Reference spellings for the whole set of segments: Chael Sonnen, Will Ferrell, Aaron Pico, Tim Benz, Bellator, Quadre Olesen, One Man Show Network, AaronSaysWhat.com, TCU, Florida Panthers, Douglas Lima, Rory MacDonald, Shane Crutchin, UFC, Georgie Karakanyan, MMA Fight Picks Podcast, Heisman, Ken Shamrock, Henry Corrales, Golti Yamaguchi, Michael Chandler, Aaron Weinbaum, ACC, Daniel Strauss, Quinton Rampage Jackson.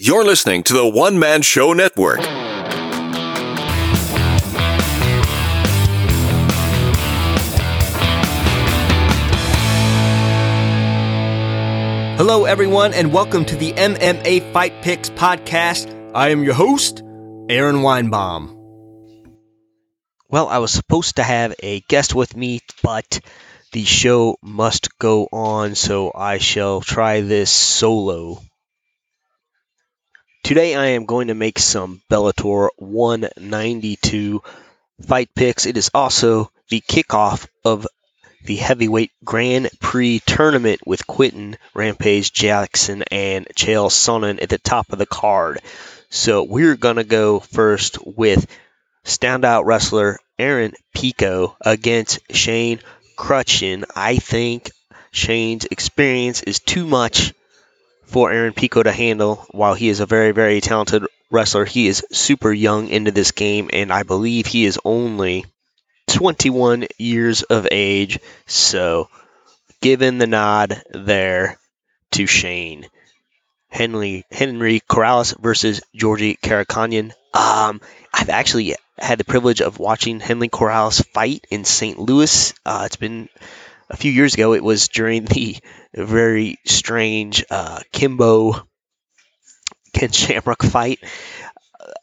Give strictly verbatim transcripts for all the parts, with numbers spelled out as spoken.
You're listening to the One Man Show Network. Hello, everyone, and welcome to the M M A Fight Picks Podcast. I am your host, Aaron Weinbaum. Well, I was supposed to have a guest with me, but the show must go on, so I shall try this solo. Today I am going to make some Bellator one ninety-two fight picks. It is also the kickoff of the heavyweight Grand Prix tournament with Quinton Rampage Jackson and Chael Sonnen at the top of the card. So we're going to go first with standout wrestler Aaron Pico against Shane Crutchin. I think Shane's experience is too much for Aaron Pico to handle. While he is a very, very talented wrestler, he is super young into this game, and I believe he is only twenty-one years of age, so given the nod there to Shane. Henry Henry Corrales versus Georgie Karakanyan. Um, I've actually had the privilege of watching Henry Corrales fight in Saint Louis. Uh, it's been a few years ago. It was during the very strange uh, Kimbo Ken Shamrock fight.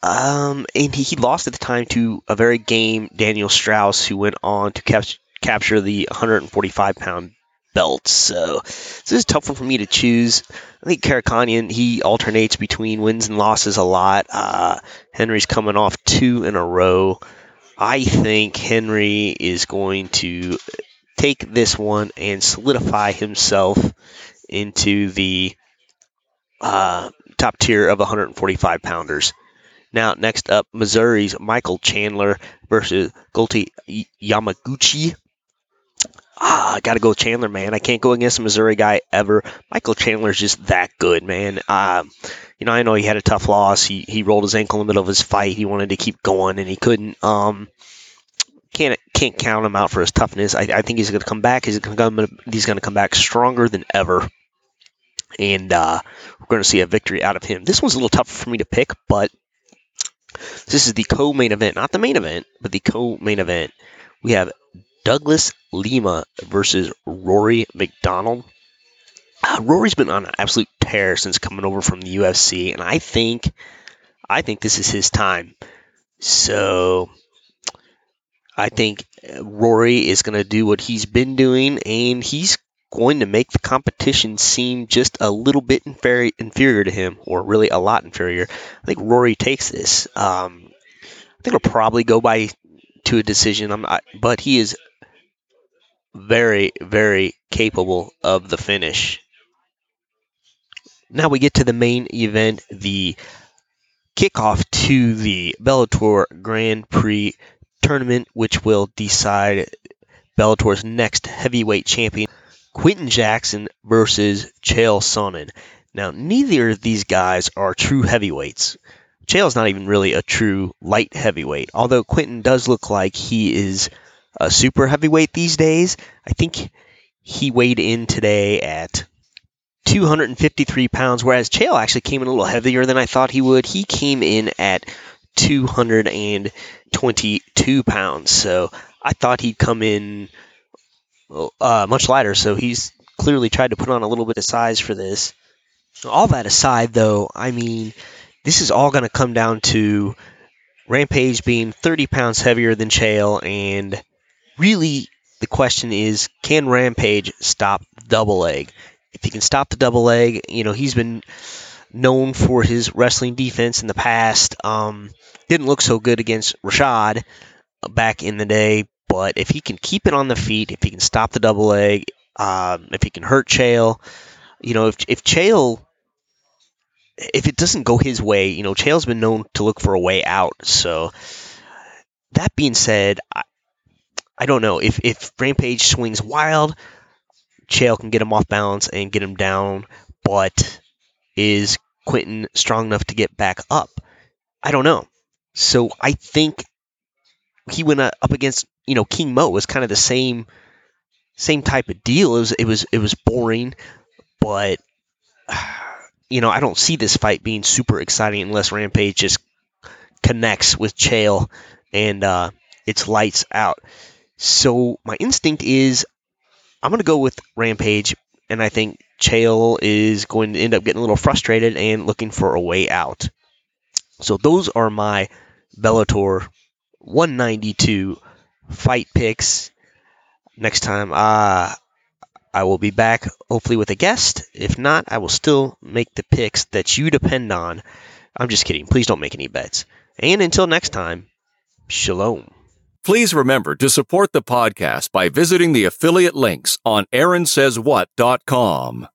Um, and he, he lost at the time to a very game Daniel Strauss, who went on to cap- capture the one forty-five pound belt. So, so this is a tough one for me to choose. I think Karakanyan, he alternates between wins and losses a lot. Uh, Henry's coming off two in a row. I think Henry is going to take this one and solidify himself into the uh, top tier of one forty-five pounders. Now, next up, Missouri's Michael Chandler versus Golti Yamaguchi. Ah, I got to go Chandler, man. I can't go against a Missouri guy ever. Michael Chandler's just that good, man. Uh, you know, I know he had a tough loss. He he rolled his ankle in the middle of his fight. He wanted to keep going, and he couldn't. Um... Can't can't count him out for his toughness. I, I think he's going to come back. He's going to he's going to come back stronger than ever, and uh, we're going to see a victory out of him. This one's a little tough for me to pick, but this is the co-main event, not the main event, but the co-main event. We have Douglas Lima versus Rory MacDonald. Uh, Rory's been on an absolute tear since coming over from the U F C, and I think I think this is his time. So I think Rory is going to do what he's been doing, and he's going to make the competition seem just a little bit inferi- inferior to him, or really a lot inferior. I think Rory takes this. Um, I think it'll probably go by to a decision, I'm not, but he is very, very capable of the finish. Now we get to the main event, the kickoff to the Bellator Grand Prix tournament, which will decide Bellator's next heavyweight champion, Quinton Jackson versus Chael Sonnen. Now, neither of these guys are true heavyweights. Chael's not even really a true light heavyweight, although Quinton does look like he is a super heavyweight these days. I think he weighed in today at two fifty-three pounds, whereas Chael actually came in a little heavier than I thought he would. He came in at two twenty-two pounds, so I thought he'd come in uh, much lighter, so he's clearly tried to put on a little bit of size for this. All that aside, though, I mean, this is all going to come down to Rampage being thirty pounds heavier than Chael, and really the question is, can Rampage stop double leg? If he can stop the double leg, you know, he's been known for his wrestling defense in the past. Um, didn't look so good against Rashad back in the day, but if he can keep it on the feet, if he can stop the double leg, um, if he can hurt Chael, you know, if if Chael, if it doesn't go his way, you know, Chael's been known to look for a way out. So that being said, I, I don't know. If, if Rampage swings wild, Chael can get him off balance and get him down, but is Quinton strong enough to get back up? I don't know. So I think he went up against, you know, King Mo. It was kind of the same same type of deal. It was it was, it was boring, but you know, I don't see this fight being super exciting unless Rampage just connects with Chael and uh, it's lights out. So my instinct is I'm going to go with Rampage, and I think Chael is going to end up getting a little frustrated and looking for a way out. So those are my Bellator one ninety-two fight picks. Next time, uh, I will be back, hopefully with a guest. If not, I will still make the picks that you depend on. I'm just kidding. Please don't make any bets. And until next time, shalom. Please remember to support the podcast by visiting the affiliate links on Aaron Says What dot com.